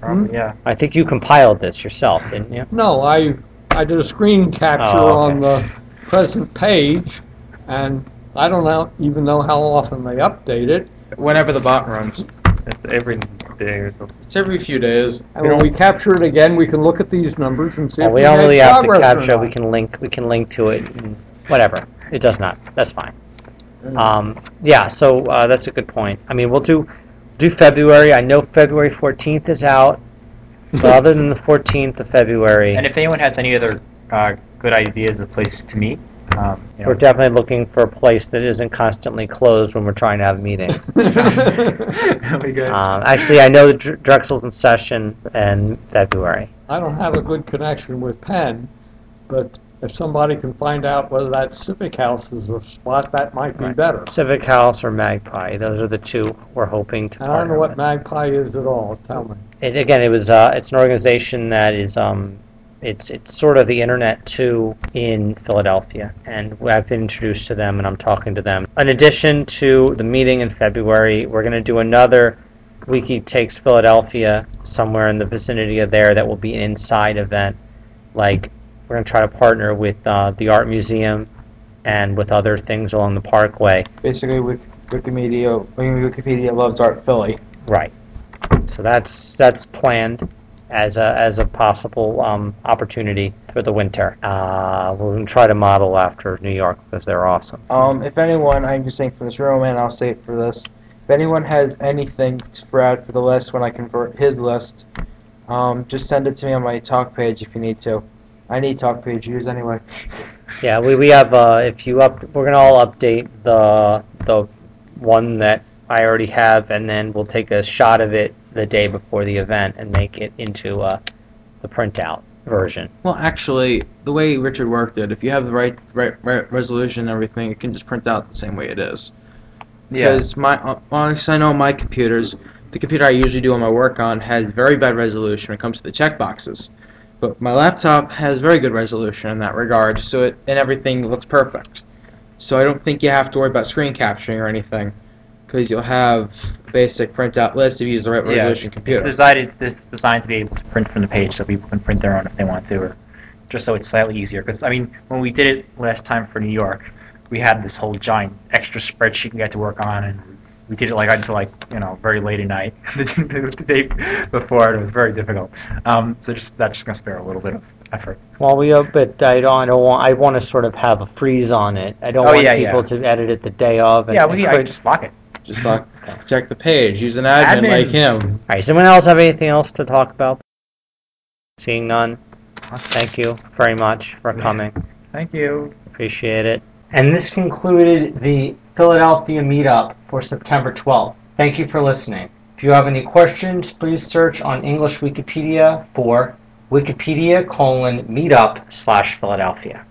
Probably, hmm? Yeah. I think you compiled this yourself, didn't you? No, I I did a screen capture oh, okay. on the present page, and I don't know, even know how often they update it. Whenever the bot runs. It's every day or something. It's every few days. And when we capture it again, we can look at these numbers and see well, if we don't really have to capture. We can link. We can link to it. And whatever. It does not. That's fine. Um, yeah. So uh, that's a good point. I mean, we'll do do February. I know February fourteenth is out. Well, other than the fourteenth of February. And if anyone has any other uh, good ideas of places to meet, um, you know. We're definitely looking for a place that isn't constantly closed when we're trying to have meetings. That'll be good. Um, actually, I know Drexel's in session in February. I don't have a good connection with Penn, but if somebody can find out whether that Civic House is a spot, that might be right. better. Civic House or MAGPI, those are the two we're hoping to. And I don't know what with. MAGPI is at all. Tell me. It, again, it was uh, it's an organization that is um, it's it's sort of the Internet two in Philadelphia, and I've been introduced to them, and I'm talking to them. In addition to the meeting in February, we're going to do another Wiki Takes Philadelphia somewhere in the vicinity of there. That will be an inside event, like. We're going to try to partner with uh, the Art Museum and with other things along the Parkway. Basically, with Wikimedia, Wikipedia loves Art Philly. Right. So that's that's planned as a as a possible um, opportunity for the winter. Uh, we're going to try to model after New York because they're awesome. Um, if anyone, I'm just saying for this room, and I'll say it for this. If anyone has anything to add for the list when I convert his list, um, just send it to me on my talk page if you need to. I need talk page views anyway. Yeah, we we have uh, if you up we're gonna all update the the one that I already have, and then we'll take a shot of it the day before the event and make it into uh, the printout version. Well, actually, the way Richard worked it, if you have the right right, right resolution and everything, it can just print out the same way it is. Yeah. Because my uh, honestly, I know my computers, the computer I usually do all my work on has very bad resolution when it comes to the checkboxes. But my laptop has very good resolution in that regard, so it and everything looks perfect. So I don't think you have to worry about screen capturing or anything, because you'll have a basic printout list if you use the right yeah, resolution it's, computer. It's designed, it's designed to be able to print from the page, so people can print their own if they want to, or just so it's slightly easier. Because I mean, when we did it last time for New York, we had this whole giant extra spreadsheet we had to work on, and we did it like until like you know very late at night the day before, and it was very difficult. Um, so just that's just gonna spare a little bit of effort. Well, we hope, but I don't, I don't want. I want to sort of have a freeze on it. I don't oh, want yeah, people yeah. to edit it the day of. And yeah, we well, yeah, just lock it. Just lock. Check the page. Use an admin, admin like him. All right. Someone else have anything else to talk about? Seeing none. Thank you very much for coming. Thank you. Appreciate it. And this concluded the Philadelphia meetup for September twelfth. Thank you for listening. If you have any questions, please search on English Wikipedia for Wikipedia colon meetup slash Philadelphia.